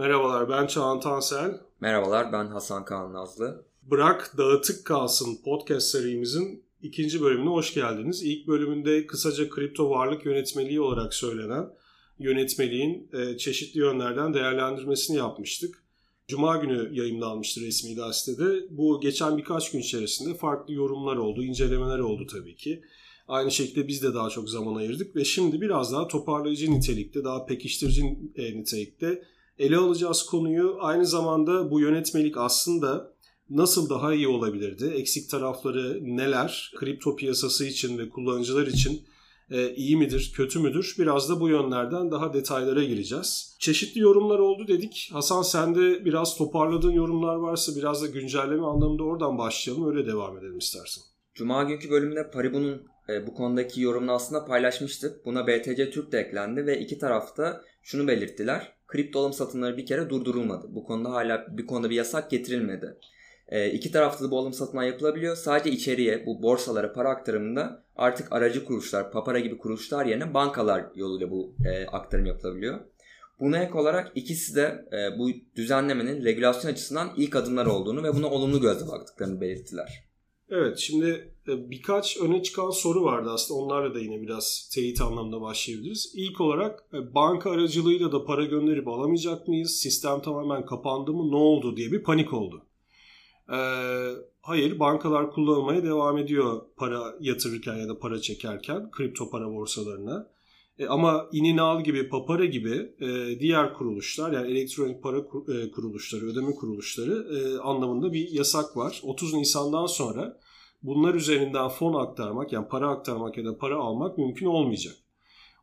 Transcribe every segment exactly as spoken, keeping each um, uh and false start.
Merhabalar, ben Çağın Tansel. Merhabalar, ben Hasan Kaan Nazlı. Bırak Dağıtık Kalsın podcast serimizin ikinci bölümüne hoş geldiniz. İlk bölümünde kısaca kripto varlık yönetmeliği olarak söylenen yönetmeliğin çeşitli yönlerden değerlendirmesini yapmıştık. Cuma günü yayımlanmıştı resmi gazetede. Bu geçen birkaç gün içerisinde farklı yorumlar oldu, incelemeler oldu tabii ki. Aynı şekilde biz de daha çok zaman ayırdık ve şimdi biraz daha toparlayıcı nitelikte, daha pekiştirici nitelikte ele alacağız konuyu. Aynı zamanda bu yönetmelik aslında nasıl daha iyi olabilirdi? Eksik tarafları neler? Kripto piyasası için ve kullanıcılar için e, iyi midir, kötü müdür? Biraz da bu yönlerden daha detaylara gireceğiz. Çeşitli yorumlar oldu dedik. Hasan, sen de biraz toparladığın yorumlar varsa biraz da güncelleme anlamında oradan başlayalım. Öyle devam edelim istersen. Cuma günkü bölümde Paribu'nun e, bu konudaki yorumunu aslında paylaşmıştık. Buna B T C Türk de eklendi ve iki tarafta şunu belirttiler. Kripto alım satımları bir kere durdurulmadı. Bu konuda hala bir konuda bir yasak getirilmedi. E, iki tarafta da bu alım satımlar yapılabiliyor. Sadece içeriye, bu borsalara para aktarımında artık aracı kuruluşlar, papara gibi kuruluşlar yerine bankalar yoluyla bu e, aktarım yapılabiliyor. Buna ek olarak ikisi de e, bu düzenlemenin regülasyon açısından ilk adımlar olduğunu ve buna olumlu gözle baktıklarını belirttiler. Evet, şimdi birkaç öne çıkan soru vardı aslında. Onlarla da yine biraz teyit anlamında başlayabiliriz. İlk olarak banka aracılığıyla da para gönderip alamayacak mıyız? Sistem tamamen kapandı mı? Ne oldu diye bir panik oldu. Ee, hayır, bankalar kullanmaya devam ediyor para yatırırken ya da para çekerken kripto para borsalarına. E, ama Ininal gibi, Papara gibi e, diğer kuruluşlar, yani elektronik para kur, e, kuruluşları, ödeme kuruluşları e, anlamında bir yasak var. otuz Nisan'dan sonra bunlar üzerinden fon aktarmak, yani para aktarmak ya da para almak mümkün olmayacak.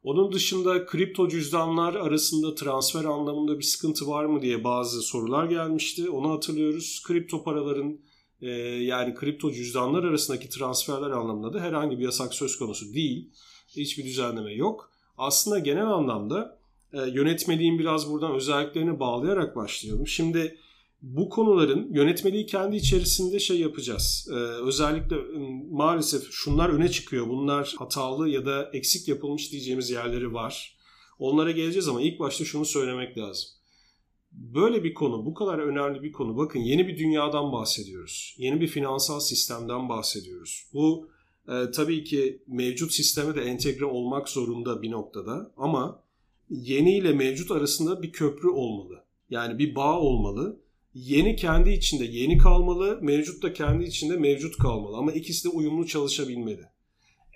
Onun dışında kripto cüzdanlar arasında transfer anlamında bir sıkıntı var mı diye bazı sorular gelmişti. Onu hatırlıyoruz. Kripto paraların e, yani kripto cüzdanlar arasındaki transferler anlamında da herhangi bir yasak söz konusu değil. Hiçbir düzenleme yok. Aslında genel anlamda e, yönetmeliğin biraz buradan özelliklerine bağlayarak başlayalım. Şimdi bu konuların yönetmeliği kendi içerisinde şey yapacağız. E, özellikle maalesef şunlar öne çıkıyor. Bunlar hatalı ya da eksik yapılmış diyeceğimiz yerleri var. Onlara geleceğiz ama ilk başta şunu söylemek lazım. Böyle bir konu, bu kadar önemli bir konu. Bakın, yeni bir dünyadan bahsediyoruz. Yeni bir finansal sistemden bahsediyoruz. Bu Ee, tabii ki mevcut sisteme de entegre olmak zorunda bir noktada, ama yeni ile mevcut arasında bir köprü olmalı. Yani bir bağ olmalı. Yeni kendi içinde yeni kalmalı, mevcut da kendi içinde mevcut kalmalı, ama ikisi de uyumlu çalışabilmeli.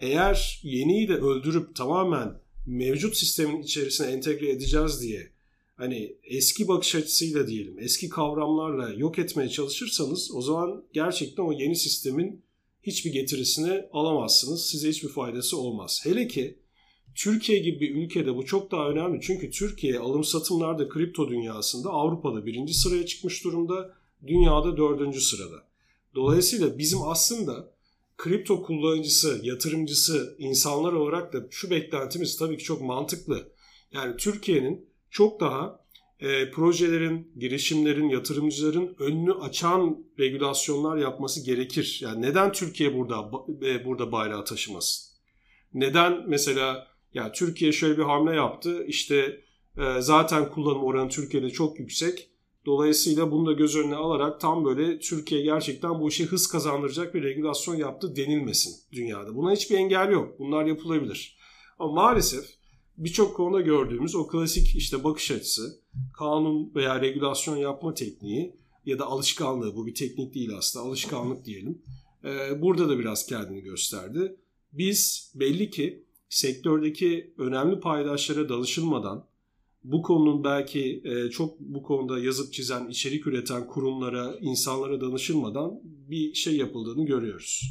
Eğer yeniyi de öldürüp tamamen mevcut sistemin içerisine entegre edeceğiz diye, hani eski bakış açısıyla diyelim, eski kavramlarla yok etmeye çalışırsanız, o zaman gerçekten o yeni sistemin hiçbir getirisini alamazsınız. Size hiçbir faydası olmaz. Hele ki Türkiye gibi bir ülkede bu çok daha önemli. Çünkü Türkiye alım satımlarda kripto dünyasında Avrupa'da birinci sıraya çıkmış durumda. Dünyada dördüncü sırada. Dolayısıyla bizim aslında kripto kullanıcısı, yatırımcısı, insanlar olarak da şu beklentimiz tabii ki çok mantıklı. Yani Türkiye'nin çok daha e, projelerin, girişimlerin, yatırımcıların önünü açan regülasyonlar yapması gerekir. Yani neden Türkiye burada e, burada bayrağı taşımasın? Neden mesela ya Türkiye şöyle bir hamle yaptı, işte e, zaten kullanım oranı Türkiye'de çok yüksek. Dolayısıyla bunu da göz önüne alarak tam böyle Türkiye gerçekten bu işe hız kazandıracak bir regülasyon yaptı denilmesin dünyada. Buna hiçbir engel yok. Bunlar yapılabilir. Ama maalesef birçok konuda gördüğümüz o klasik işte bakış açısı, kanun veya regülasyon yapma tekniği ya da alışkanlığı, bu bir teknik değil aslında, alışkanlık diyelim. Ee, burada da biraz kendini gösterdi. Biz belli ki sektördeki önemli paydaşlara danışılmadan, bu konunun belki e, çok bu konuda yazıp çizen, içerik üreten kurumlara, insanlara danışılmadan bir şey yapıldığını görüyoruz.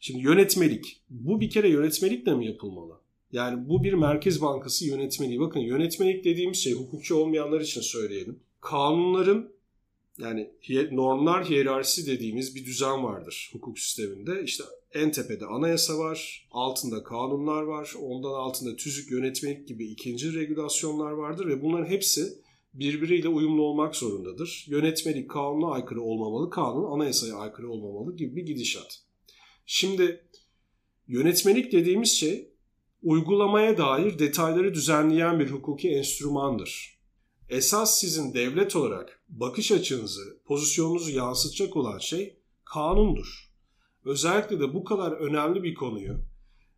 Şimdi yönetmelik, bu bir kere yönetmelikle mi yapılmalı? Yani bu bir Merkez Bankası yönetmeliği. Bakın, yönetmelik dediğimiz şey, hukukçu olmayanlar için söyleyelim. Kanunların, yani normlar hiyerarşisi dediğimiz bir düzen vardır hukuk sisteminde. İşte en tepede anayasa var, altında kanunlar var, ondan altında tüzük, yönetmelik gibi ikinci regülasyonlar vardır ve bunların hepsi birbiriyle uyumlu olmak zorundadır. Yönetmelik kanuna aykırı olmamalı, kanun anayasaya aykırı olmamalı gibi bir gidişat. Şimdi yönetmelik dediğimiz şey uygulamaya dair detayları düzenleyen bir hukuki enstrümandır. Esas sizin devlet olarak bakış açınızı, pozisyonunuzu yansıtacak olan şey kanundur. Özellikle de bu kadar önemli bir konuyu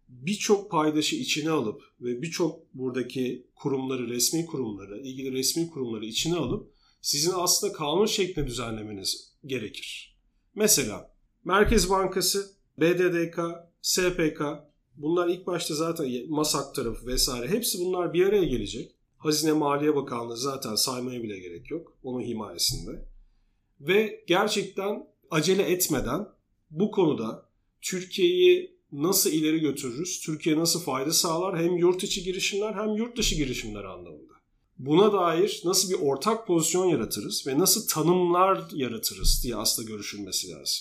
birçok paydaşı içine alıp ve birçok buradaki kurumları, resmi kurumları, ilgili resmi kurumları içine alıp sizin aslında kanun şeklinde düzenlemeniz gerekir. Mesela Merkez Bankası, B D D K, S P K, bunlar ilk başta zaten MASAK tarafı vesaire hepsi bunlar bir araya gelecek. Hazine Maliye Bakanlığı zaten saymaya bile gerek yok. Onun himayesinde. Ve gerçekten acele etmeden bu konuda Türkiye'yi nasıl ileri götürürüz, Türkiye nasıl fayda sağlar hem yurt içi girişimler hem yurt dışı girişimler anlamında. Buna dair nasıl bir ortak pozisyon yaratırız ve nasıl tanımlar yaratırız diye aslında görüşülmesi lazım.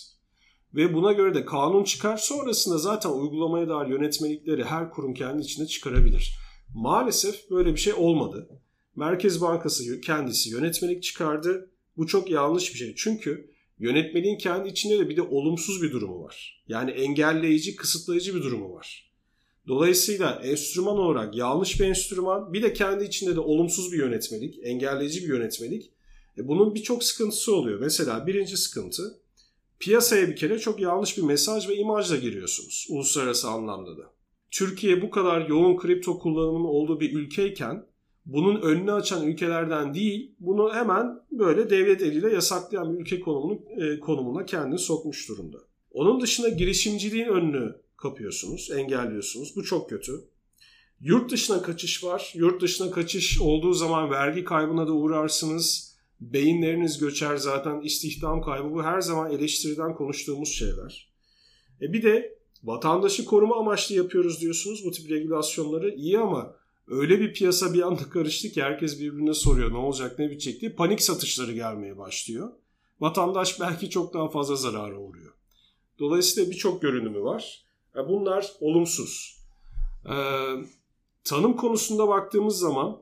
Ve buna göre de kanun çıkar, sonrasında zaten uygulamaya dair yönetmelikleri her kurum kendi içinde çıkarabilir. Maalesef böyle bir şey olmadı. Merkez Bankası kendisi yönetmelik çıkardı. Bu çok yanlış bir şey. Çünkü yönetmeliğin kendi içinde de bir de olumsuz bir durumu var. Yani engelleyici, kısıtlayıcı bir durumu var. Dolayısıyla enstrüman olarak yanlış bir enstrüman, bir de kendi içinde de olumsuz bir yönetmelik, engelleyici bir yönetmelik. E bunun birçok sıkıntısı oluyor. Mesela birinci sıkıntı, piyasaya bir kere çok yanlış bir mesaj ve imajla giriyorsunuz uluslararası anlamda da. Türkiye bu kadar yoğun kripto kullanımının olduğu bir ülkeyken bunun önünü açan ülkelerden değil, bunu hemen böyle devlet eliyle yasaklayan bir ülke konumunu, e, konumuna kendini sokmuş durumda. Onun dışında girişimciliğin önünü kapıyorsunuz, engelliyorsunuz. Bu çok kötü. Yurt dışına kaçış var. Yurt dışına kaçış olduğu zaman vergi kaybına da uğrarsınız. Beyinleriniz göçer zaten. İstihdam kaybı, bu her zaman eleştiriden konuştuğumuz şeyler. E bir de vatandaşı koruma amaçlı yapıyoruz diyorsunuz bu tip regülasyonları. İyi ama öyle bir piyasa bir anda karıştı ki herkes birbirine soruyor ne olacak ne bitecek diye. Panik satışları gelmeye başlıyor. Vatandaş belki çok daha fazla zarara uğruyor. Dolayısıyla birçok görünümü var. Bunlar olumsuz. Ee, tanım konusunda baktığımız zaman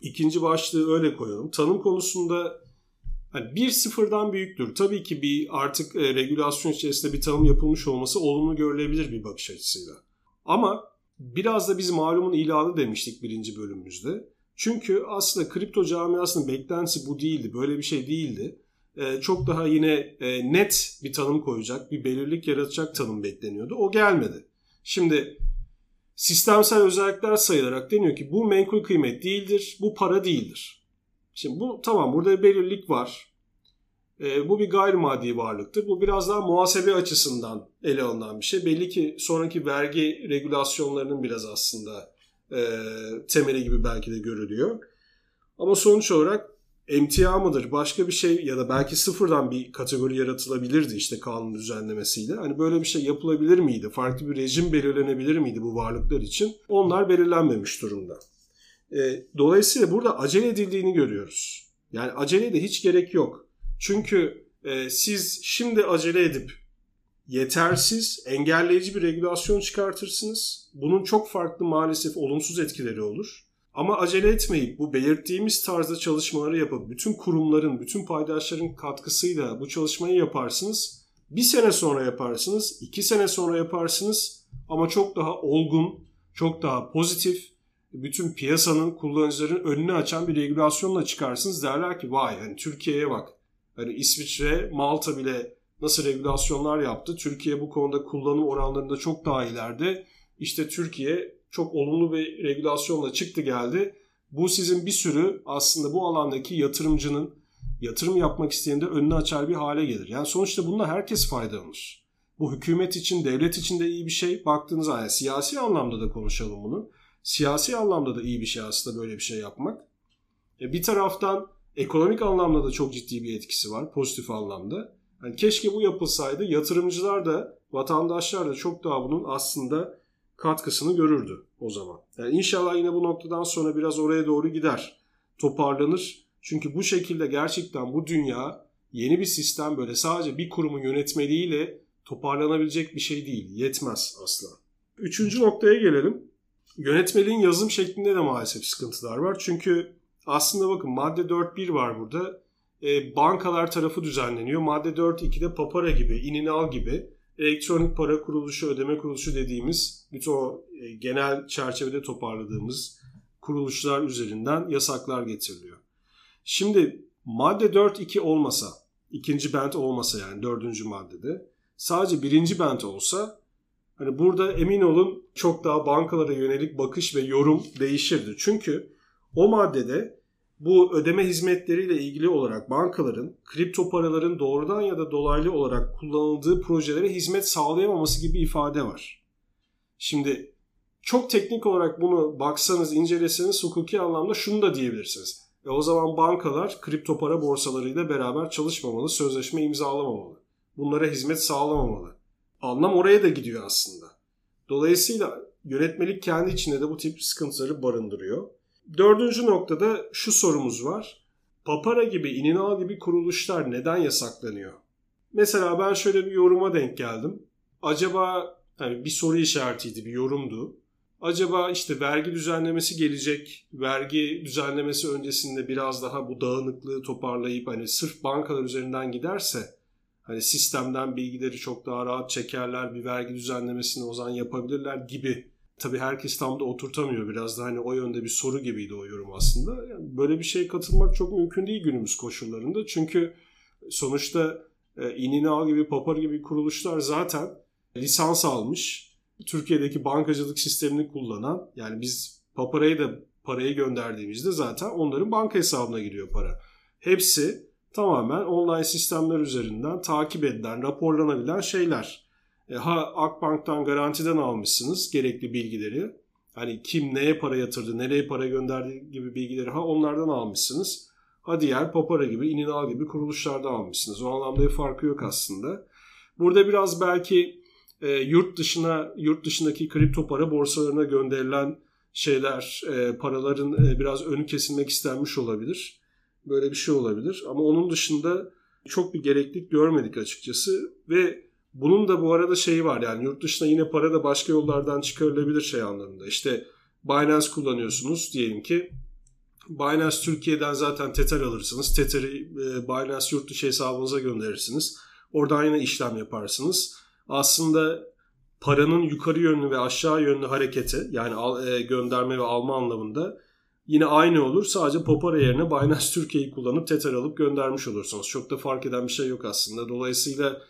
ikinci başlığı öyle koyalım. Tanım konusunda yani bir sıfırdan büyüktür. Tabii ki bir artık e, regülasyon içerisinde bir tanım yapılmış olması olumlu görülebilir bir bakış açısıyla. Ama biraz da biz malumun ilanı demiştik birinci bölümümüzde. Çünkü aslında kripto camiasının beklentisi bu değildi. Böyle bir şey değildi. E, çok daha yine e, net bir tanım koyacak, bir belirlik yaratacak tanım bekleniyordu. O gelmedi. Şimdi sistemsel özellikler sayılarak deniyor ki bu menkul kıymet değildir, bu para değildir. Şimdi bu tamam, burada bir belirlilik var. E, bu bir gayrimaddi varlıktır. Bu biraz daha muhasebe açısından ele alınan bir şey. Belli ki sonraki vergi regülasyonlarının biraz aslında e, temeli gibi belki de görülüyor. Ama sonuç olarak emtia mıdır, başka bir şey ya da belki sıfırdan bir kategori yaratılabilirdi işte kanun düzenlemesiyle. Hani böyle bir şey yapılabilir miydi? Farklı bir rejim belirlenebilir miydi bu varlıklar için? Onlar belirlenmemiş durumda. Dolayısıyla burada acele edildiğini görüyoruz. Yani aceleye de hiç gerek yok. Çünkü siz şimdi acele edip yetersiz, engelleyici bir regülasyon çıkartırsınız. Bunun çok farklı maalesef olumsuz etkileri olur. Ama acele etmeyip bu belirttiğimiz tarzda çalışmaları yapıp bütün kurumların, bütün paydaşların katkısıyla bu çalışmayı yaparsınız. Bir sene sonra yaparsınız, iki sene sonra yaparsınız ama çok daha olgun, çok daha pozitif, bütün piyasanın, kullanıcıların önünü açan bir regülasyonla çıkarsınız. Derler ki vay hani Türkiye'ye bak. Hani İsviçre, Malta bile nasıl regülasyonlar yaptı. Türkiye bu konuda kullanım oranlarında çok daha ileride. İşte Türkiye çok olumlu bir regülasyonla çıktı geldi. Bu sizin bir sürü aslında bu alandaki yatırımcının yatırım yapmak isteyen de önünü açar bir hale gelir. Yani sonuçta bununla herkes faydalanır. Bu hükümet için, devlet için de iyi bir şey. Baktığınız zaman yani siyasi anlamda da konuşalım bunu. Siyasi anlamda da iyi bir şey aslında böyle bir şey yapmak. Bir taraftan ekonomik anlamda da çok ciddi bir etkisi var. Pozitif anlamda. Yani keşke bu yapılsaydı. Yatırımcılar da, vatandaşlar da çok daha bunun aslında katkısını görürdü o zaman. Yani inşallah yine bu noktadan sonra biraz oraya doğru gider. Toparlanır. Çünkü bu şekilde gerçekten bu dünya yeni bir sistem böyle sadece bir kurumun yönetmeliğiyle toparlanabilecek bir şey değil. Yetmez asla. Üçüncü noktaya gelelim. Yönetmeliğin yazım şeklinde de maalesef sıkıntılar var. Çünkü aslında bakın madde dört nokta bir var burada. E, bankalar tarafı düzenleniyor. Madde dört nokta iki'de Papara gibi, Ininal gibi elektronik para kuruluşu, ödeme kuruluşu dediğimiz bütün o e, genel çerçevede toparladığımız kuruluşlar üzerinden yasaklar getiriliyor. Şimdi madde dört nokta iki olmasa, ikinci band olmasa yani dördüncü maddede sadece birinci band olsa hani burada emin olun çok daha bankalara yönelik bakış ve yorum değişirdi. Çünkü o maddede bu ödeme hizmetleriyle ilgili olarak bankaların kripto paraların doğrudan ya da dolaylı olarak kullanıldığı projelere hizmet sağlayamaması gibi ifade var. Şimdi çok teknik olarak bunu baksanız, inceleseniz hukuki anlamda şunu da diyebilirsiniz. E o zaman bankalar kripto para borsalarıyla beraber çalışmamalı, sözleşme imzalamamalı, bunlara hizmet sağlamamalı. Anlam oraya da gidiyor aslında. Dolayısıyla yönetmelik kendi içinde de bu tip sıkıntıları barındırıyor. Dördüncü noktada şu sorumuz var. Papara gibi, Ininal gibi kuruluşlar neden yasaklanıyor? Mesela ben şöyle bir yoruma denk geldim. Acaba hani bir soru işaretiydi, bir yorumdu. Acaba işte vergi düzenlemesi gelecek, vergi düzenlemesi öncesinde biraz daha bu dağınıklığı toparlayıp hani sırf bankalar üzerinden giderse hani sistemden bilgileri çok daha rahat çekerler, bir vergi düzenlemesini o zaman yapabilirler gibi. Tabii herkes tam da oturtamıyor, biraz da hani o yönde bir soru gibiydi o yorum aslında. Yani böyle bir şeye katılmak çok mümkün değil günümüz koşullarında. Çünkü sonuçta e, Ininal gibi, Papara gibi kuruluşlar zaten lisans almış, Türkiye'deki bankacılık sistemini kullanan, yani biz Papara'ya da parayı gönderdiğimizde zaten onların banka hesabına giriyor para. Hepsi tamamen online sistemler üzerinden takip edilen, raporlanabilen şeyler. Ha Akbank'tan garantiden almışsınız gerekli bilgileri. Hani kim neye para yatırdı, nereye para gönderdi gibi bilgileri ha onlardan almışsınız. Ha diğer Papara gibi, Ininal gibi kuruluşlardan almışsınız. O anlamda bir farkı yok aslında. Burada biraz belki e, yurt dışına, yurt dışındaki kripto para borsalarına gönderilen şeyler, e, paraların e, biraz önü kesilmek istenmiş olabilir. Böyle bir şey olabilir. Ama onun dışında çok bir gereklilik görmedik açıkçası ve bunun da bu arada şeyi var, yani yurt dışına yine para da başka yollardan çıkarılabilir şey anlamında. İşte Binance kullanıyorsunuz diyelim ki, Binance Türkiye'den zaten Tether alırsınız. Tether'i Binance yurt dışı hesabınıza gönderirsiniz. Oradan yine işlem yaparsınız. Aslında paranın yukarı yönlü ve aşağı yönlü hareketi, yani gönderme ve alma anlamında yine aynı olur. Sadece Papara yerine Binance Türkiye'yi kullanıp Tether alıp göndermiş olursunuz. Çok da fark eden bir şey yok aslında. Dolayısıyla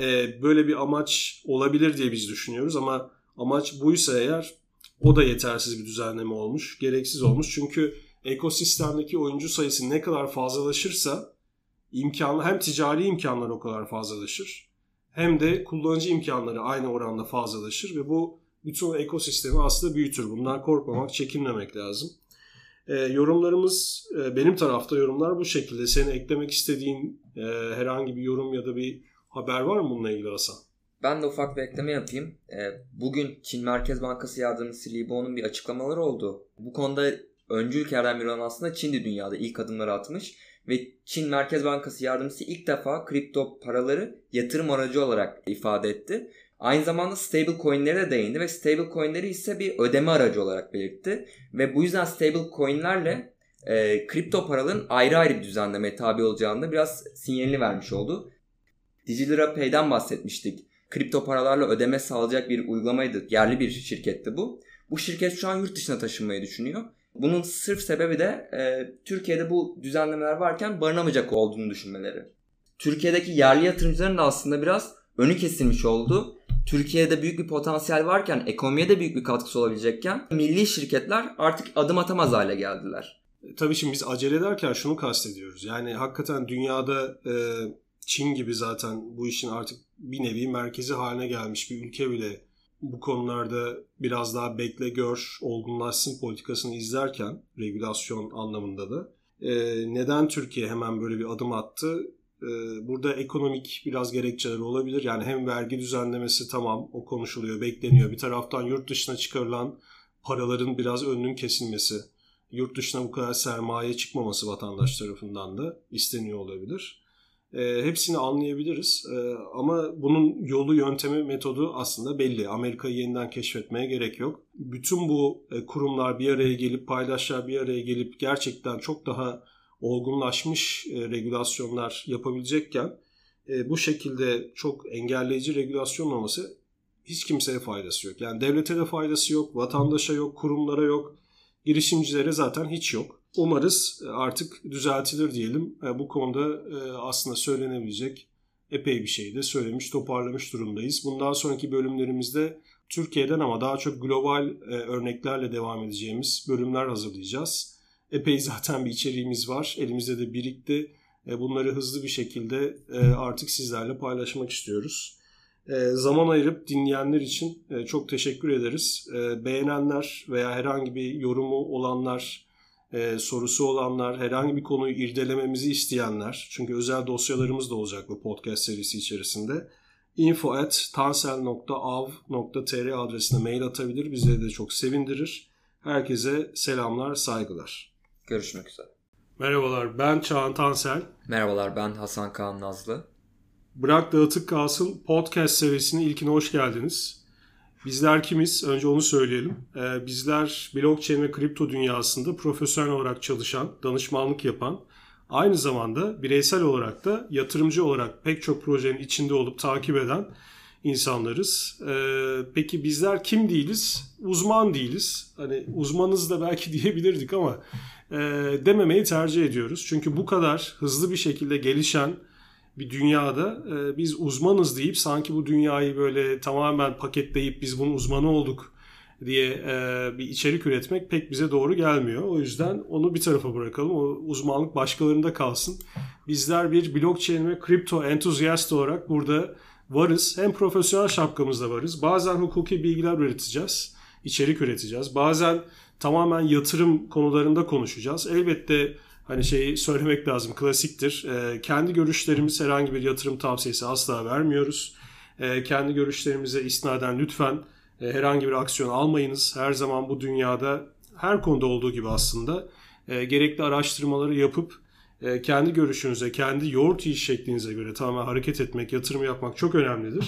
e, böyle bir amaç olabilir diye biz düşünüyoruz. Ama amaç buysa eğer o da yetersiz bir düzenleme olmuş. Gereksiz olmuş. Çünkü ekosistemdeki oyuncu sayısı ne kadar fazlalaşırsa imkanlı, hem ticari imkanlar o kadar fazlalaşır hem de kullanıcı imkanları aynı oranda fazlalaşır ve bu bütün ekosistemi aslında büyütür. Bundan korkmamak, çekinmemek lazım. E, yorumlarımız, e, benim tarafta yorumlar bu şekilde. Senin eklemek istediğin e, herhangi bir yorum ya da bir haber var mı bununla ilgili Hasan? Ben de ufak bir ekleme yapayım. E, bugün Çin Merkez Bankası Yardımcısı Li Bo'nun bir açıklamaları oldu. Bu konuda öncü ülkelerden biri olan aslında Çin'di, dünyada ilk adımları atmış. Ve Çin Merkez Bankası Yardımcısı ilk defa kripto paraları yatırım aracı olarak ifade etti. Aynı zamanda stable coin'lere de değindi ve stable coin'leri ise bir ödeme aracı olarak belirtti. Ve bu yüzden stable coin'lerle e, kripto paraların ayrı ayrı bir düzenlemeye tabi olacağını da biraz sinyalini vermiş oldu. DigiLira Pay'den bahsetmiştik. Kripto paralarla ödeme sağlayacak bir uygulamaydı. Yerli bir şirketti bu. Bu şirket şu an yurt dışına taşınmayı düşünüyor. Bunun sırf sebebi de e, Türkiye'de bu düzenlemeler varken barınamayacak olduğunu düşünmeleri. Türkiye'deki yerli yatırımcıların da aslında biraz önü kesilmiş oldu. Türkiye'de büyük bir potansiyel varken, ekonomiye de büyük bir katkısı olabilecekken milli şirketler artık adım atamaz hale geldiler. Tabii şimdi biz acele ederken şunu kastediyoruz. Yani hakikaten dünyada e, Çin gibi zaten bu işin artık bir nevi merkezi haline gelmiş bir ülke bile bu konularda biraz daha bekle gör, olgunlaşsın politikasını izlerken regülasyon anlamında da e, neden Türkiye hemen böyle bir adım attı? Burada ekonomik biraz gerekçeler olabilir. Yani hem vergi düzenlemesi, tamam o konuşuluyor, bekleniyor. Bir taraftan yurt dışına çıkarılan paraların biraz önünün kesilmesi, yurt dışına bu kadar sermaye çıkmaması vatandaş tarafından da isteniyor olabilir. E, hepsini anlayabiliriz. E, ama bunun yolu, yöntemi, metodu aslında belli. Amerika'yı yeniden keşfetmeye gerek yok. Bütün bu e, kurumlar bir araya gelip, paydaşlar bir araya gelip gerçekten çok daha olgunlaşmış e, regülasyonlar yapabilecekken e, bu şekilde çok engelleyici regülasyon olması hiç kimseye faydası yok. Yani devlete de faydası yok, vatandaşa yok, kurumlara yok, girişimcilere zaten hiç yok. umarız artık düzeltilir diyelim. Bu konuda aslında söylenebilecek epey bir şey de söylemiş, toparlamış durumdayız. Bundan sonraki bölümlerimizde Türkiye'den ama daha çok global örneklerle devam edeceğimiz bölümler hazırlayacağız. Epey zaten bir içeriğimiz var. Elimizde de birikti. Bunları hızlı bir şekilde artık sizlerle paylaşmak istiyoruz. Zaman ayırıp dinleyenler için çok teşekkür ederiz. Beğenenler veya herhangi bir yorumu olanlar, sorusu olanlar, herhangi bir konuyu irdelememizi isteyenler, çünkü özel dosyalarımız da olacak bu podcast serisi içerisinde, info at tansel nokta av nokta tr adresine mail atabilir. Bizleri de çok sevindirir. Herkese selamlar, saygılar. Görüşmek üzere. Merhabalar, ben Çağın Tansel. Merhabalar, ben Hasan Kaan Nazlı. Bırak Dağıtık Kalsın podcast serisinin ilkine hoş geldiniz. Bizler kimiz? Önce onu söyleyelim. Ee, bizler blockchain ve kripto dünyasında profesyonel olarak çalışan, danışmanlık yapan, aynı zamanda bireysel olarak da yatırımcı olarak pek çok projenin içinde olup takip eden insanlarız. Ee, peki bizler kim değiliz? Uzman değiliz. Hani uzmanız da belki diyebilirdik ama e, dememeyi tercih ediyoruz. Çünkü bu kadar hızlı bir şekilde gelişen bir dünyada e, biz uzmanız deyip sanki bu dünyayı böyle tamamen paketleyip biz bunun uzmanı olduk diye e, bir içerik üretmek pek bize doğru gelmiyor. O yüzden onu bir tarafa bırakalım. O uzmanlık başkalarında kalsın. Bizler bir blockchain ve kripto enthusiast olarak burada varız. Hem profesyonel şapkamızda varız. Bazen hukuki bilgiler üreteceğiz, içerik üreteceğiz. Bazen tamamen yatırım konularında konuşacağız. Elbette hani şeyi söylemek lazım, klasiktir. E, kendi görüşlerimiz, herhangi bir yatırım tavsiyesi asla vermiyoruz. E, kendi görüşlerimize isnaden lütfen e, herhangi bir aksiyon almayınız. Her zaman bu dünyada her konuda olduğu gibi aslında e, gerekli araştırmaları yapıp e, kendi görüşünüze, kendi yoğurt yiyiş şeklinize göre tamamen hareket etmek, yatırım yapmak çok önemlidir.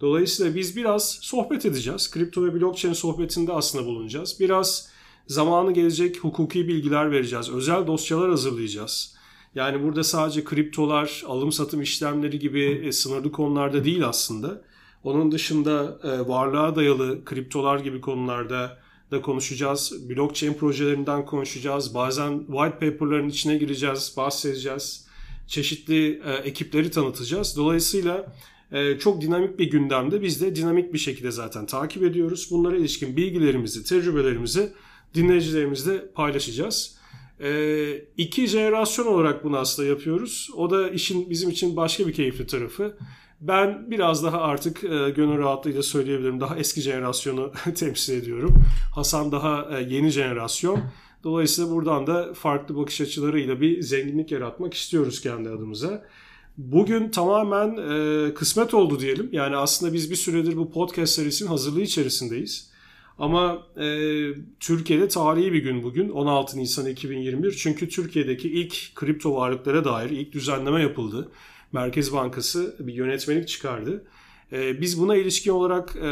Dolayısıyla biz biraz sohbet edeceğiz. Kripto ve blockchain sohbetinde aslında bulunacağız. Biraz zamanı gelecek hukuki bilgiler vereceğiz. Özel dosyalar hazırlayacağız. Yani burada sadece kriptolar, alım satım işlemleri gibi e, sınırlı konularda değil aslında. Onun dışında e, varlığa dayalı kriptolar gibi konularda da konuşacağız. Blockchain projelerinden konuşacağız. Bazen white paper'ların içine gireceğiz, bahsedeceğiz. Çeşitli e, ekipleri tanıtacağız. Dolayısıyla e, çok dinamik bir gündemde biz de dinamik bir şekilde zaten takip ediyoruz. Bunlara ilişkin bilgilerimizi, tecrübelerimizi dinleyicilerimizle paylaşacağız. Ee, iki jenerasyon olarak bunu aslında yapıyoruz. O da işin bizim için başka bir keyifli tarafı. Ben biraz daha artık e, gönül rahatlığıyla söyleyebilirim. Daha eski jenerasyonu temsil ediyorum. Hasan daha e, yeni jenerasyon. Dolayısıyla buradan da farklı bakış açılarıyla bir zenginlik yaratmak istiyoruz kendi adımıza. Bugün tamamen e, kısmet oldu diyelim. Yani aslında biz bir süredir bu podcast serisinin hazırlığı içerisindeyiz. Ama e, Türkiye'de tarihi bir gün bugün, on altı Nisan iki bin yirmi bir. Çünkü Türkiye'deki ilk kripto varlıklara dair ilk düzenleme yapıldı. Merkez Bankası bir yönetmelik çıkardı. E, biz buna ilişkin olarak e,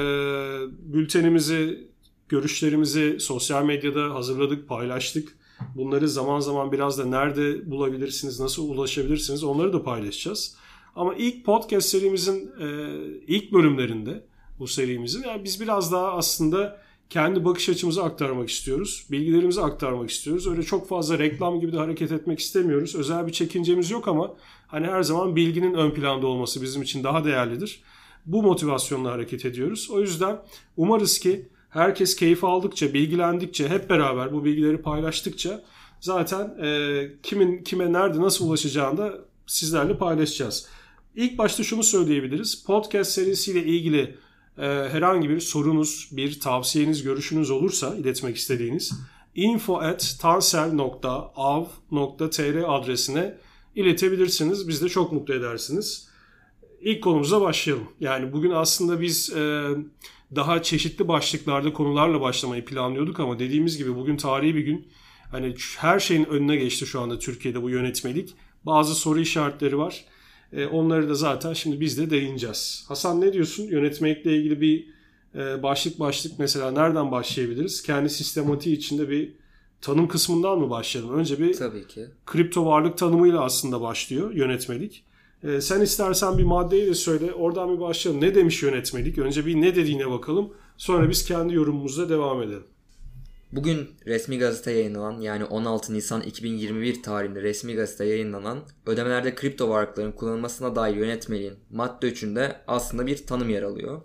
bültenimizi, görüşlerimizi sosyal medyada hazırladık, paylaştık. Bunları zaman zaman biraz da nerede bulabilirsiniz, nasıl ulaşabilirsiniz onları da paylaşacağız. Ama ilk podcast serimizin e, ilk bölümlerinde, bu serimizin, yani biz biraz daha aslında kendi bakış açımızı aktarmak istiyoruz. Bilgilerimizi aktarmak istiyoruz. Öyle çok fazla reklam gibi de hareket etmek istemiyoruz. Özel bir çekincemiz yok ama hani her zaman bilginin ön planda olması bizim için daha değerlidir. Bu motivasyonla hareket ediyoruz. O yüzden umarız ki herkes keyif aldıkça, bilgilendikçe, hep beraber bu bilgileri paylaştıkça zaten e, kimin kime nerede nasıl ulaşacağını da sizlerle paylaşacağız. İlk başta şunu söyleyebiliriz. Podcast serisiyle ilgili herhangi bir sorunuz, bir tavsiyeniz, görüşünüz olursa iletmek istediğiniz info at tansel nokta av nokta tr adresine iletebilirsiniz. Biz de çok mutlu edersiniz. İlk konumuza başlayalım. Yani bugün aslında biz daha çeşitli başlıklarda, konularla başlamayı planlıyorduk ama dediğimiz gibi bugün tarihi bir gün. Hani her şeyin önüne geçti şu anda Türkiye'de bu yönetmelik. Bazı soru işaretleri var. Onları da zaten şimdi biz de değineceğiz. Hasan, ne diyorsun? Yönetmelikle ilgili bir başlık başlık mesela nereden başlayabiliriz? Kendi sistematiği içinde bir tanım kısmından mı başlayalım? Önce bir Tabii ki. kripto varlık tanımıyla aslında başlıyor yönetmelik. Sen istersen bir maddeyi de söyle. Oradan bir başlayalım. Ne demiş yönetmelik? Önce bir ne dediğine bakalım. Sonra biz kendi yorumumuzla devam edelim. Bugün resmi gazete yayınlanan, yani on altı Nisan iki bin yirmi bir tarihinde resmi gazete yayınlanan ödemelerde kripto varlıkların kullanılmasına dair yönetmeliğin madde üçünde aslında bir tanım yer alıyor.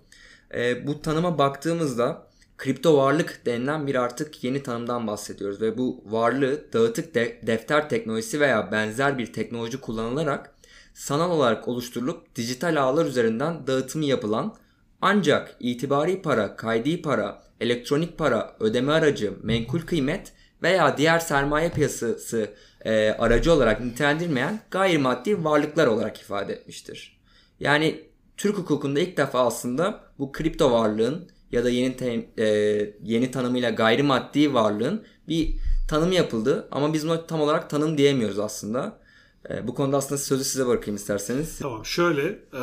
E, bu tanıma baktığımızda kripto varlık denilen bir artık yeni tanımdan bahsediyoruz ve bu varlığı dağıtık de- defter teknolojisi veya benzer bir teknoloji kullanılarak sanal olarak oluşturulup dijital ağlar üzerinden dağıtımı yapılan, ancak itibari para, kaydi para, elektronik para, ödeme aracı, menkul kıymet veya diğer sermaye piyasası e, aracı olarak nitelendirmeyen gayrimaddi varlıklar olarak ifade etmiştir. Yani Türk hukukunda ilk defa aslında bu kripto varlığın ya da yeni te, e, yeni tanımıyla gayrimaddi varlığın bir tanımı yapıldı ama biz buna tam olarak tanım diyemiyoruz aslında. E, bu konuda aslında sözü size bırakayım isterseniz. Tamam, şöyle e,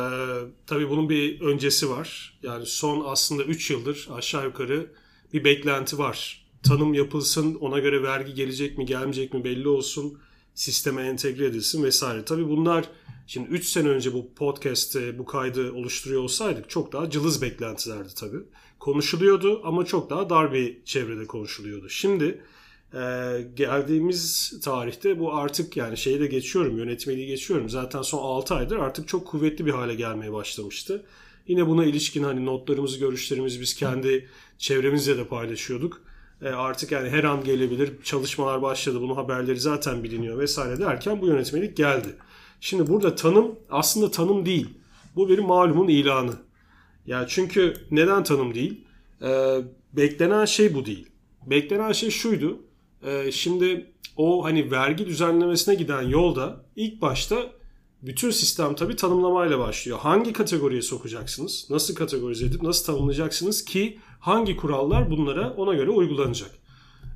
tabii bunun bir öncesi var. Yani son aslında üç yıldır aşağı yukarı bir beklenti var. Tanım yapılsın, ona göre vergi gelecek mi gelmeyecek mi belli olsun, sisteme entegre edilsin vesaire. Tabii bunlar şimdi üç sene önce bu podcast'te bu kaydı oluşturuyor olsaydık çok daha cılız beklentilerdi tabii. Konuşuluyordu ama çok daha dar bir çevrede konuşuluyordu. Şimdi e, geldiğimiz tarihte bu artık, yani şeyi de geçiyorum, yönetmeliği geçiyorum. Zaten son altı aydır artık çok kuvvetli bir hale gelmeye başlamıştı. Yine buna ilişkin hani notlarımızı, görüşlerimizi biz kendi çevremizle de paylaşıyorduk. E, artık yani her an gelebilir, çalışmalar başladı, bunun haberleri zaten biliniyor vesaire derken bu yönetmelik geldi. Şimdi burada tanım aslında tanım değil. Bu bir malumun ilanı. Yani çünkü neden tanım değil? Ee, beklenen şey bu değil. Beklenen şey şuydu. Ee, şimdi o hani vergi düzenlemesine giden yolda ilk başta bütün sistem tabii tanımlamayla başlıyor. Hangi kategoriye sokacaksınız? Nasıl kategorize edip nasıl tanımlayacaksınız ki hangi kurallar bunlara ona göre uygulanacak?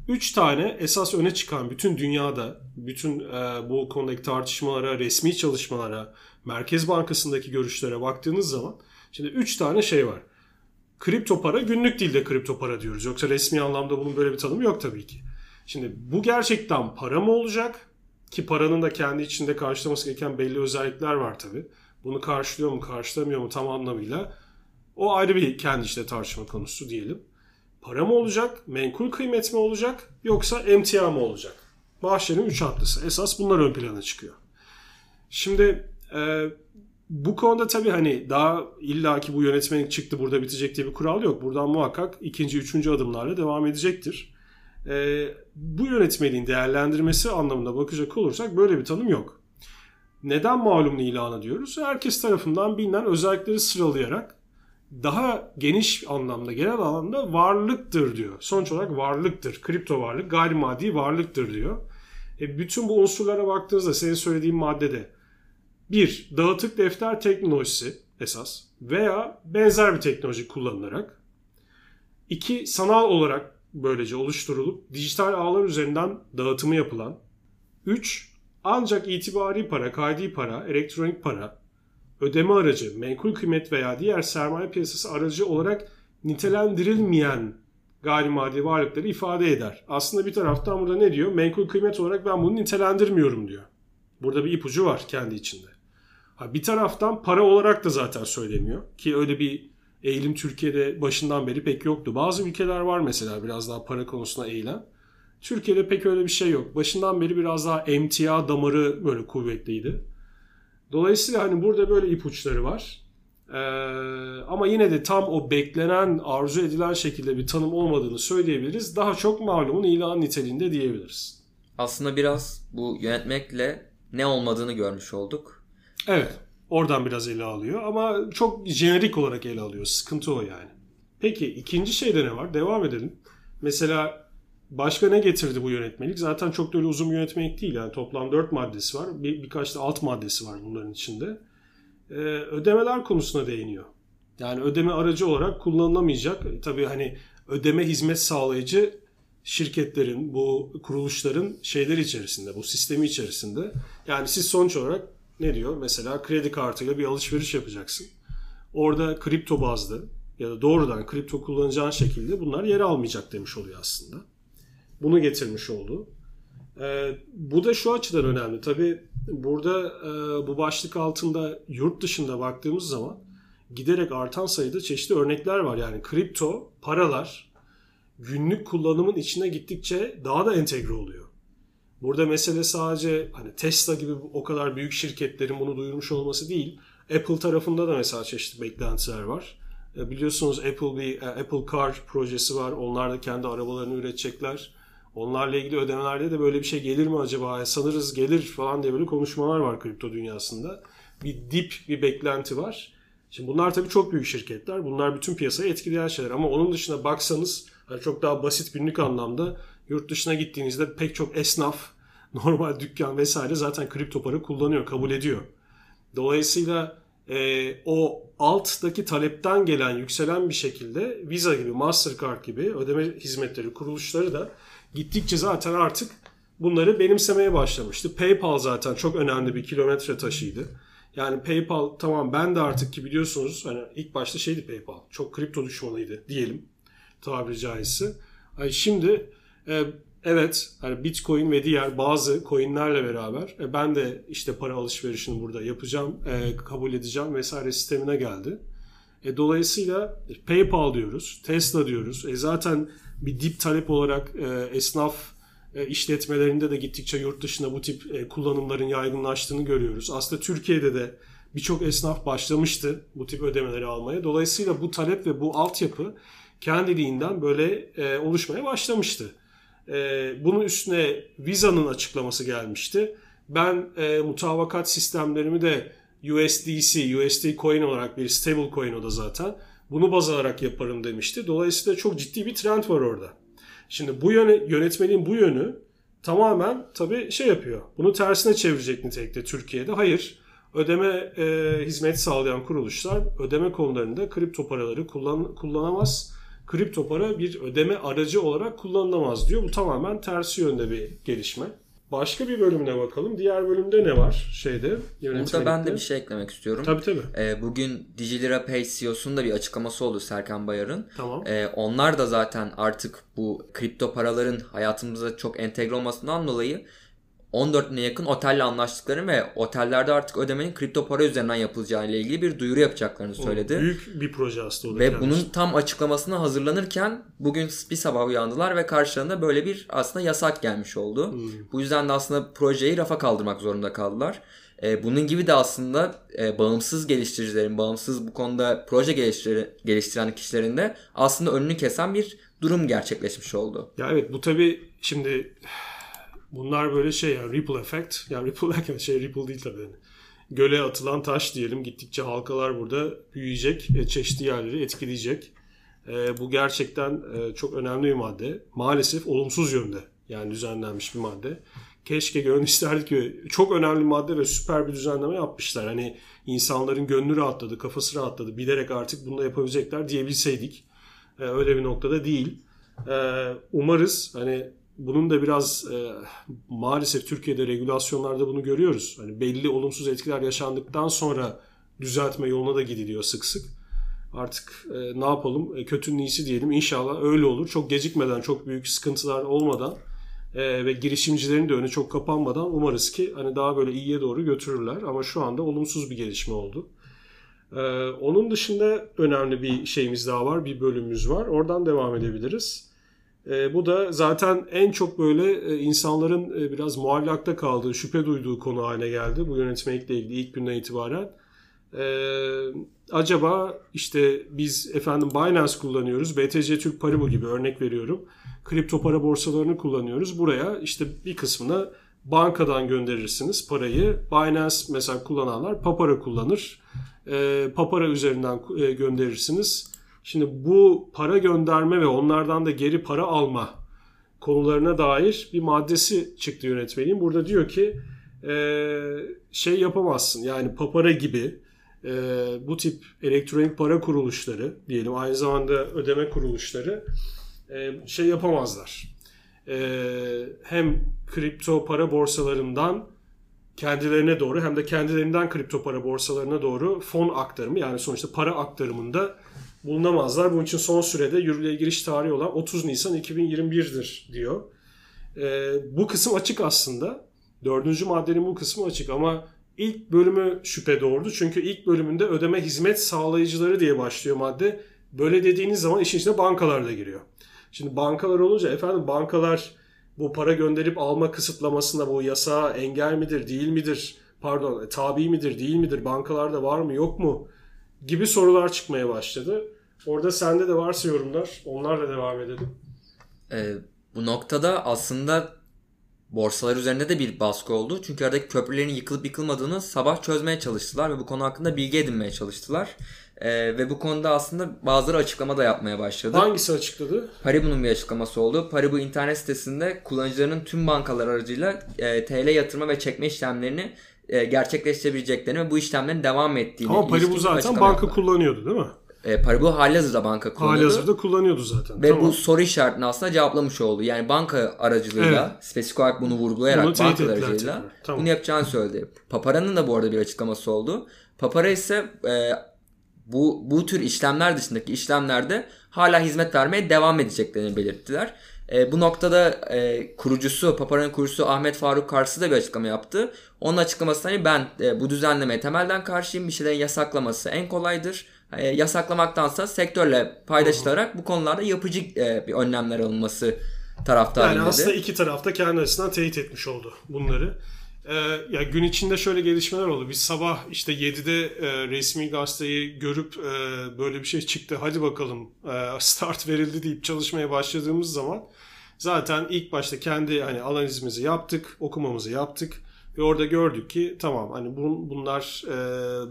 Üç tane esas öne çıkan bütün dünyada, bütün e, bu konudaki tartışmalara, resmi çalışmalara, Merkez Bankası'ndaki görüşlere baktığınız zaman şimdi üç tane şey var. Kripto para, günlük dilde kripto para diyoruz. Yoksa resmi anlamda bunun böyle bir tanımı yok tabii ki. Şimdi bu gerçekten para mı olacak? Ki paranın da kendi içinde karşılaması gereken belli özellikler var tabii. Bunu karşılıyor mu, karşılamıyor mu tam anlamıyla? O ayrı bir kendi içinde tartışma konusu diyelim. Para mı olacak, menkul kıymet mi olacak, yoksa emtia mı olacak? Bahşenin üç hatlısı. Esas bunlar ön plana çıkıyor. Şimdi e, bu konuda tabii hani daha illaki bu yönetmelik çıktı burada bitecek diye bir kural yok. Buradan muhakkak ikinci, üçüncü adımlarla devam edecektir. E, bu yönetmeliğin değerlendirmesi anlamında bakacak olursak böyle bir tanım yok. Neden malumun ilanı diyoruz? Herkes tarafından bilinen özellikleri sıralayarak daha geniş anlamda, genel anlamda varlıktır diyor. Sonuç olarak varlıktır. Kripto varlık, gayrimaddi varlıktır diyor. E bütün bu unsurlara baktığınızda senin söylediğin maddede bir, dağıtık defter teknolojisi esas veya benzer bir teknoloji kullanılarak, iki, sanal olarak böylece oluşturulup dijital ağlar üzerinden dağıtımı yapılan, üç, ancak itibari para, kaydi para, elektronik para, ödeme aracı, menkul kıymet veya diğer sermaye piyasası aracı olarak nitelendirilmeyen gayrimaddi varlıkları ifade eder. Aslında bir taraftan burada ne diyor? Menkul kıymet olarak ben bunu nitelendirmiyorum diyor. Burada bir ipucu var kendi içinde. Ha, bir taraftan para olarak da zaten söylemiyor. Ki öyle bir eğilim Türkiye'de başından beri pek yoktu. Bazı ülkeler var mesela biraz daha para konusuna eğilen. Türkiye'de pek öyle bir şey yok. Başından beri biraz daha emtia damarı böyle kuvvetliydi. Dolayısıyla hani burada böyle ipuçları var. Ee, ama yine de tam o beklenen, arzu edilen şekilde bir tanım olmadığını söyleyebiliriz. Daha çok malumun ilan niteliğinde diyebiliriz. Aslında biraz bu yönetmekle ne olmadığını görmüş olduk. Evet. Oradan biraz ele alıyor ama çok jenerik olarak ele alıyor. Sıkıntı o yani. Peki ikinci şeyde ne var? Devam edelim. Mesela başka ne getirdi bu yönetmelik? Zaten çok da öyle uzun bir yönetmelik değil. Yani toplam dört maddesi var. Bir, birkaç da alt maddesi var bunların içinde. Ee, ödemeler konusuna değiniyor. Yani ödeme aracı olarak kullanılamayacak. E, tabii hani ödeme hizmet sağlayıcı şirketlerin, bu kuruluşların şeyleri içerisinde, bu sistemi içerisinde. Yani siz sonuç olarak ne diyor? Mesela kredi kartıyla bir alışveriş yapacaksın. Orada kripto bazlı ya da doğrudan kripto kullanacağın şekilde bunlar yer almayacak demiş oluyor aslında. Bunu getirmiş oldu. Ee, bu da şu açıdan önemli. Tabii burada e, bu başlık altında yurt dışında baktığımız zaman giderek artan sayıda çeşitli örnekler var. Yani kripto paralar günlük kullanımın içine gittikçe daha da entegre oluyor. Burada mesele sadece hani Tesla gibi o kadar büyük şirketlerin bunu duyurmuş olması değil. Apple tarafında da mesela çeşitli beklentiler var. Biliyorsunuz Apple bir Apple Car projesi var. Onlar da kendi arabalarını üretecekler. Onlarla ilgili ödemelerde de böyle bir şey gelir mi acaba? Sanırız gelir falan diye böyle konuşmalar var kripto dünyasında. Bir dip bir beklenti var. Şimdi bunlar tabii çok büyük şirketler. Bunlar bütün piyasayı etkileyen şeyler. Ama onun dışına baksanız hani çok daha basit günlük anlamda yurt dışına gittiğinizde pek çok esnaf, normal dükkan vesaire zaten kripto para kullanıyor, kabul ediyor. Dolayısıyla e, o alttaki talepten gelen, yükselen bir şekilde Visa gibi, Mastercard gibi ödeme hizmetleri, kuruluşları da gittikçe zaten artık bunları benimsemeye başlamıştı. PayPal zaten çok önemli bir kilometre taşıydı. Yani PayPal tamam ben de artık ki biliyorsunuz hani ilk başta şeydi PayPal, çok kripto düşmanıydı diyelim tabiri caizse. Yani şimdi e, evet hani Bitcoin ve diğer bazı coinlerle beraber e, ben de işte para alışverişini burada yapacağım, e, kabul edeceğim vesaire sistemine geldi. E, dolayısıyla PayPal diyoruz, Tesla diyoruz. E, zaten bir dip talep olarak e, esnaf e, işletmelerinde de gittikçe yurt dışında bu tip e, kullanımların yaygınlaştığını görüyoruz. Aslında Türkiye'de de birçok esnaf başlamıştı bu tip ödemeleri almaya. Dolayısıyla bu talep ve bu altyapı kendiliğinden böyle e, oluşmaya başlamıştı. E, bunun üstüne Visa'nın açıklaması gelmişti. Ben e, mutabakat sistemlerimi de U S D C, U S D Coin olarak bir stable coin o da zaten. Bunu baz alarak yaparım demişti. Dolayısıyla çok ciddi bir trend var orada. Şimdi bu yöne, yönetmeliğin bu yönü tamamen tabii şey yapıyor. Bunu tersine çevirecek nitelikte Türkiye'de. Hayır, ödeme e, hizmet sağlayan kuruluşlar ödeme konularında kripto paraları kullan, kullanamaz. Kripto para bir ödeme aracı olarak kullanılamaz diyor. Bu tamamen tersi yönde bir gelişme. Başka bir bölümüne bakalım. Diğer bölümde ne var? Şeyde, burada ben de bir şey eklemek istiyorum. Tabii tabii. E, bugün DigiLira Pay C E O'sunun da bir açıklaması oldu, Serkan Bayar'ın. Tamam. E, onlar da zaten artık bu kripto paraların hayatımıza çok entegre olmasından dolayı on dört bine yakın otelle anlaştıklarını ve otellerde artık ödemenin kripto para üzerinden yapılacağı ile ilgili bir duyuru yapacaklarını söyledi. O büyük bir proje aslında. Ve bunun işte tam açıklamasına hazırlanırken bugün bir sabah uyandılar ve karşılarında böyle bir aslında yasak gelmiş oldu. Hmm. Bu yüzden de aslında projeyi rafa kaldırmak zorunda kaldılar. Ee, bunun gibi de aslında e, bağımsız geliştiricilerin, bağımsız bu konuda proje geliştiren kişilerin de aslında önünü kesen bir durum gerçekleşmiş oldu. Ya evet, bu tabii şimdi... Bunlar böyle şey yani ripple effect. Yani ripple şey ripple değil tabii. Yani. Göle atılan taş diyelim. Gittikçe halkalar burada büyüyecek. Çeşitli yerleri etkileyecek. E, bu gerçekten e, çok önemli bir madde. Maalesef olumsuz yönde. Yani düzenlenmiş bir madde. Keşke gönül isterdik ki çok önemli bir madde ve süper bir düzenleme yapmışlar. Hani insanların gönlü rahatladı, kafası rahatladı. Bilerek artık bunu da yapabilecekler diyebilseydik. E, öyle bir noktada değil. E, umarız hani bunun da biraz e, maalesef Türkiye'de regülasyonlarda bunu görüyoruz. Hani belli olumsuz etkiler yaşandıktan sonra düzeltme yoluna da gidiliyor sık sık. Artık e, ne yapalım? E, kötünün iyisi diyelim. İnşallah öyle olur. Çok gecikmeden, çok büyük sıkıntılar olmadan e, ve girişimcilerin de önü çok kapanmadan umarız ki hani daha böyle iyiye doğru götürürler. Ama şu anda olumsuz bir gelişme oldu. E, onun dışında önemli bir şeyimiz daha var. Bir bölümümüz var. Oradan devam edebiliriz. E, bu da zaten en çok böyle e, insanların e, biraz muallakta kaldığı, şüphe duyduğu konu haline geldi. Bu yönetmelikle ilgili ilk günden itibaren. E, acaba işte biz efendim Binance kullanıyoruz, B T C Türk, Paribu gibi örnek veriyorum. Kripto para borsalarını kullanıyoruz. Buraya işte bir kısmına bankadan gönderirsiniz parayı. Binance mesela kullananlar Papara kullanır. E, Papara üzerinden e, gönderirsiniz. Şimdi bu para gönderme ve onlardan da geri para alma konularına dair bir maddesi çıktı yönetmeliğin. Burada diyor ki şey yapamazsın, yani Papara gibi bu tip elektronik para kuruluşları diyelim, aynı zamanda ödeme kuruluşları şey yapamazlar. Hem kripto para borsalarından kendilerine doğru hem de kendilerinden kripto para borsalarına doğru fon aktarımı, yani sonuçta para aktarımında bulunamazlar. Bunun için son sürede yürürlüğe giriş tarihi olan otuz Nisan iki bin yirmi bir'dir diyor. E, bu kısım açık aslında. Dördüncü maddenin bu kısmı açık ama ilk bölümü şüphe doğurdu. Çünkü ilk bölümünde ödeme hizmet sağlayıcıları diye başlıyor madde. Böyle dediğiniz zaman işin içine bankalar da giriyor. Şimdi bankalar olunca efendim bankalar bu para gönderip alma kısıtlamasına bu yasa engel midir, değil midir? Pardon, tabi midir, değil midir? Bankalarda var mı, yok mu? Gibi sorular çıkmaya başladı. Orada sende de varsa yorumlar, onlarla devam edelim. Ee, bu noktada aslında borsalar üzerinde de bir baskı oldu. Çünkü aradaki köprülerin yıkılıp yıkılmadığını sabah çözmeye çalıştılar ve bu konu hakkında bilgi edinmeye çalıştılar. Ee, ve bu konuda aslında bazıları açıklama da yapmaya başladı. Hangisi açıkladı? Paribu'nun bir açıklaması oldu. Paribu internet sitesinde kullanıcıların tüm bankalar aracıyla e, T L yatırma ve çekme işlemlerini e, gerçekleştirebileceklerini ve bu işlemlerin devam ettiğini. Ama Paribu zaten banka yaptılar. Kullanıyordu değil mi? E, Paribu halihazırda banka kullanıyordu. Halihazırda kullanıyordu zaten. Ve tamam. Bu soru işaretini aslında cevaplamış oldu. Yani banka aracılığıyla, evet, spesifik olarak bunu vurgulayarak bunu banka aracılığıyla tamam. bunu yapacağını söyledi. Papara'nın da bu arada bir açıklaması oldu. Papara ise e, bu bu tür işlemler dışındaki işlemlerde hala hizmet vermeye devam edeceklerini belirttiler. E, bu noktada e, kurucusu, Papara'nın kurucusu Ahmet Faruk Karsu da bir açıklama yaptı. Onun açıklaması hani ben e, bu düzenlemeye temelden karşıyım. Bir şeylerin yasaklaması en kolaydır. E, yasaklamaktansa sektörle paylaşılarak bu konularda yapıcı e, bir önlemler alınması taraftarıydı. Yani aslında iki taraf da kendi açısından teyit etmiş oldu bunları. E, ya gün içinde şöyle gelişmeler oldu. Biz sabah işte yedide e, resmi gazeteyi görüp e, böyle bir şey çıktı. Hadi bakalım e, start verildi deyip çalışmaya başladığımız zaman zaten ilk başta kendi hani analizimizi yaptık, okumamızı yaptık. Ve orada gördük ki tamam hani bun, bunlar e,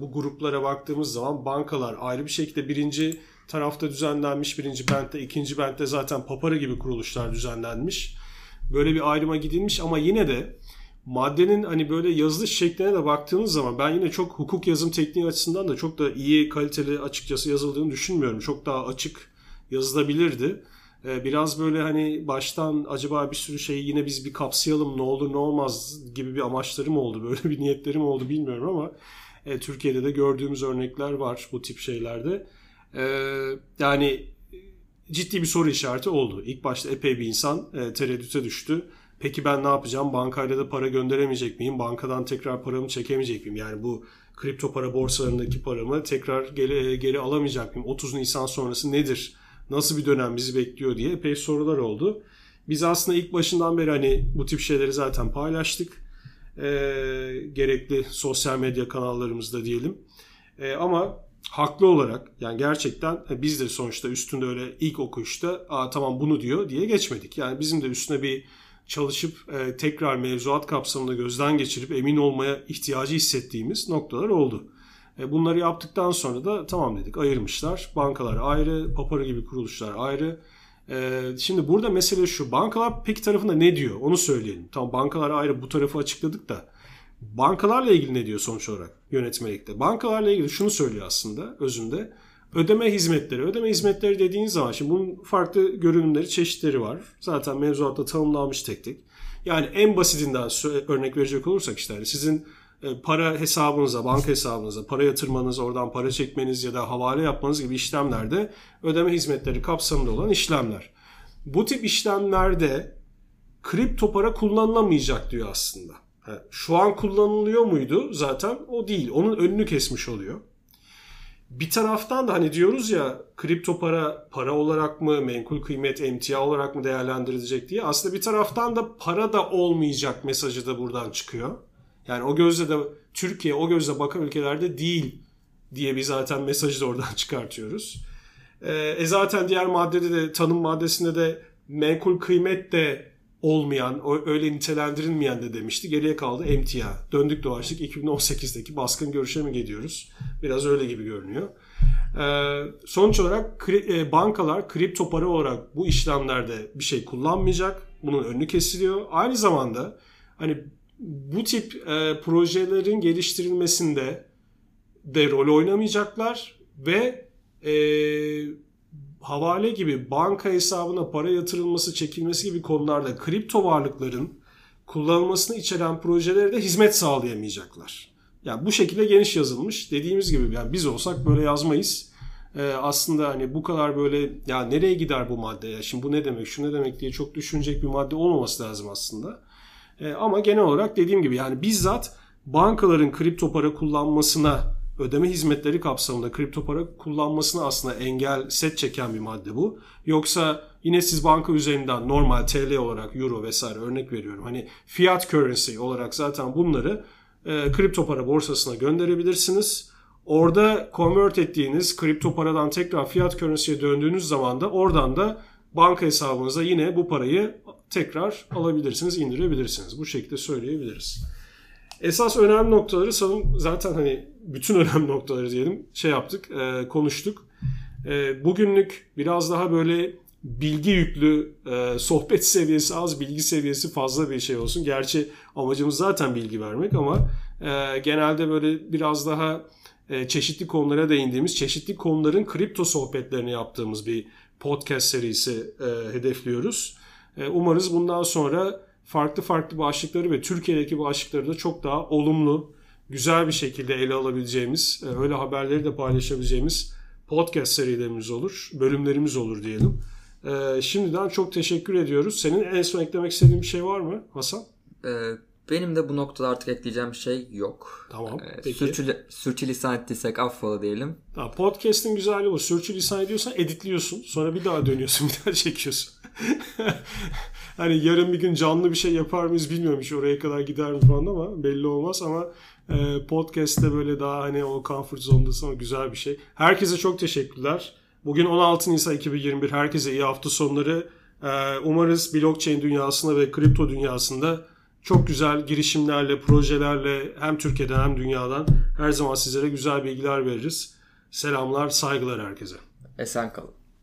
bu gruplara baktığımız zaman bankalar ayrı bir şekilde birinci tarafta düzenlenmiş, birinci bentte, ikinci bentte zaten Papara gibi kuruluşlar düzenlenmiş. Böyle bir ayrıma gidilmiş ama yine de maddenin hani böyle yazılış şekline de baktığınız zaman ben yine çok hukuk yazım tekniği açısından da çok da iyi kaliteli açıkçası yazıldığını düşünmüyorum. Çok daha açık yazılabilirdi. Biraz böyle hani baştan acaba bir sürü şeyi yine biz bir kapsayalım ne olur ne olmaz gibi bir amaçları mı oldu, böyle bir niyetleri mi oldu bilmiyorum ama e, Türkiye'de de gördüğümüz örnekler var bu tip şeylerde. E, yani ciddi bir soru işareti oldu. İlk başta epey bir insan e, tereddüte düştü. Peki ben ne yapacağım? Bankayla da para gönderemeyecek miyim? Bankadan tekrar paramı çekemeyecek miyim? Yani bu kripto para borsalarındaki paramı tekrar geri, geri alamayacak mıyım? otuz Nisan sonrası nedir? Nasıl bir dönem bizi bekliyor diye epey sorular oldu. Biz aslında ilk başından beri hani bu tip şeyleri zaten paylaştık. E, gerekli sosyal medya kanallarımızda diyelim. E, ama haklı olarak yani gerçekten biz de sonuçta üstünde öyle ilk okuyuşta "Aa, tamam bunu diyor" diye geçmedik. Yani bizim de üstüne bir çalışıp e, tekrar mevzuat kapsamında gözden geçirip emin olmaya ihtiyacı hissettiğimiz noktalar oldu. Bunları yaptıktan sonra da tamam dedik, ayırmışlar. Bankalar ayrı, Papara gibi kuruluşlar ayrı. Şimdi burada mesele şu, bankalar peki tarafında ne diyor onu söyleyelim. Tamam bankalar ayrı, bu tarafı açıkladık da bankalarla ilgili ne diyor sonuç olarak yönetmelikte? Bankalarla ilgili şunu söylüyor aslında özünde. Ödeme hizmetleri. Ödeme hizmetleri dediğiniz zaman şimdi bunun farklı görünümleri, çeşitleri var. Zaten mevzuatta tanımlanmış tek tek. Yani en basitinden örnek verecek olursak işte hani sizin para hesabınıza, banka hesabınıza para yatırmanız, oradan para çekmeniz ya da havale yapmanız gibi işlemlerde ödeme hizmetleri kapsamında olan işlemler. Bu tip işlemlerde kripto para kullanılamayacak diyor aslında. Yani şu an kullanılıyor muydu? Zaten o değil. Onun önünü kesmiş oluyor. Bir taraftan da hani diyoruz ya kripto para para olarak mı, menkul kıymet, emtia olarak mı değerlendirilecek diye. Aslında bir taraftan da para da olmayacak mesajı da buradan çıkıyor. Yani o gözle de Türkiye o gözle bakan ülkelerde değil diye bir zaten mesajı da oradan çıkartıyoruz. E zaten diğer maddede de tanım maddesinde de menkul kıymet de olmayan, öyle nitelendirilmeyen de demişti. Geriye kaldı emtia. Döndük dolaştık iki bin on sekizdeki baskın görüşe mi gidiyoruz? Biraz öyle gibi görünüyor. Sonuç olarak bankalar kripto para olarak bu işlemlerde bir şey kullanmayacak. Bunun önünü kesiliyor. Aynı zamanda hani bu tip e, projelerin geliştirilmesinde de rol oynamayacaklar ve e, havale gibi banka hesabına para yatırılması, çekilmesi gibi konularda kripto varlıkların kullanılmasını içeren projelere de hizmet sağlayamayacaklar. Yani bu şekilde geniş yazılmış. Dediğimiz gibi yani biz olsak böyle yazmayız. E, aslında hani bu kadar böyle ya nereye gider bu madde ya şimdi bu ne demek şu ne demek diye çok düşünecek bir madde olmaması lazım aslında. Ama genel olarak dediğim gibi yani bizzat bankaların kripto para kullanmasına ödeme hizmetleri kapsamında kripto para kullanmasına aslında engel set çeken bir madde bu. Yoksa yine siz banka üzerinden normal T L olarak, euro vesaire, örnek veriyorum. Hani fiat currency olarak zaten bunları e, kripto para borsasına gönderebilirsiniz. Orada convert ettiğiniz kripto paradan tekrar fiat currency'ye döndüğünüz zaman da oradan da banka hesabınıza yine bu parayı tekrar alabilirsiniz, indirebilirsiniz. Bu şekilde söyleyebiliriz. Esas önemli noktaları sanırım zaten hani bütün önemli noktaları diyelim şey yaptık, e, konuştuk. E, bugünlük biraz daha böyle bilgi yüklü, e, sohbet seviyesi az, bilgi seviyesi fazla bir şey olsun. Gerçi amacımız zaten bilgi vermek ama e, genelde böyle biraz daha e, çeşitli konulara değindiğimiz, çeşitli konuların kripto sohbetlerini yaptığımız bir podcast serisi e, hedefliyoruz. E, umarız bundan sonra farklı farklı başlıkları ve Türkiye'deki başlıkları da çok daha olumlu, güzel bir şekilde ele alabileceğimiz, öyle haberleri de paylaşabileceğimiz podcast serilerimiz olur, bölümlerimiz olur diyelim. Şimdiden çok teşekkür ediyoruz. Senin en son eklemek istediğin bir şey var mı Hasan? Benim de bu noktada artık ekleyeceğim bir şey yok. Tamam. Sürçül- sürçülisan ettiysek affola diyelim. Podcast'in güzelliği bu. Sürçülisan ediyorsan editliyorsun. Sonra bir daha dönüyorsun, bir daha çekiyorsun. Hani yarın bir gün canlı bir şey yapar mıyız bilmiyorum, hiç oraya kadar gider mi falan ama belli olmaz. Ama e, podcast'te böyle daha hani o comfort zone'dasın, ama güzel bir şey. Herkese çok teşekkürler. Bugün on altı Nisan iki bin yirmi bir. Herkese iyi hafta sonları. E, umarız blockchain dünyasında ve kripto dünyasında çok güzel girişimlerle, projelerle hem Türkiye'den hem dünyadan her zaman sizlere güzel bilgiler veririz. Selamlar, saygılar herkese. Esen kalın.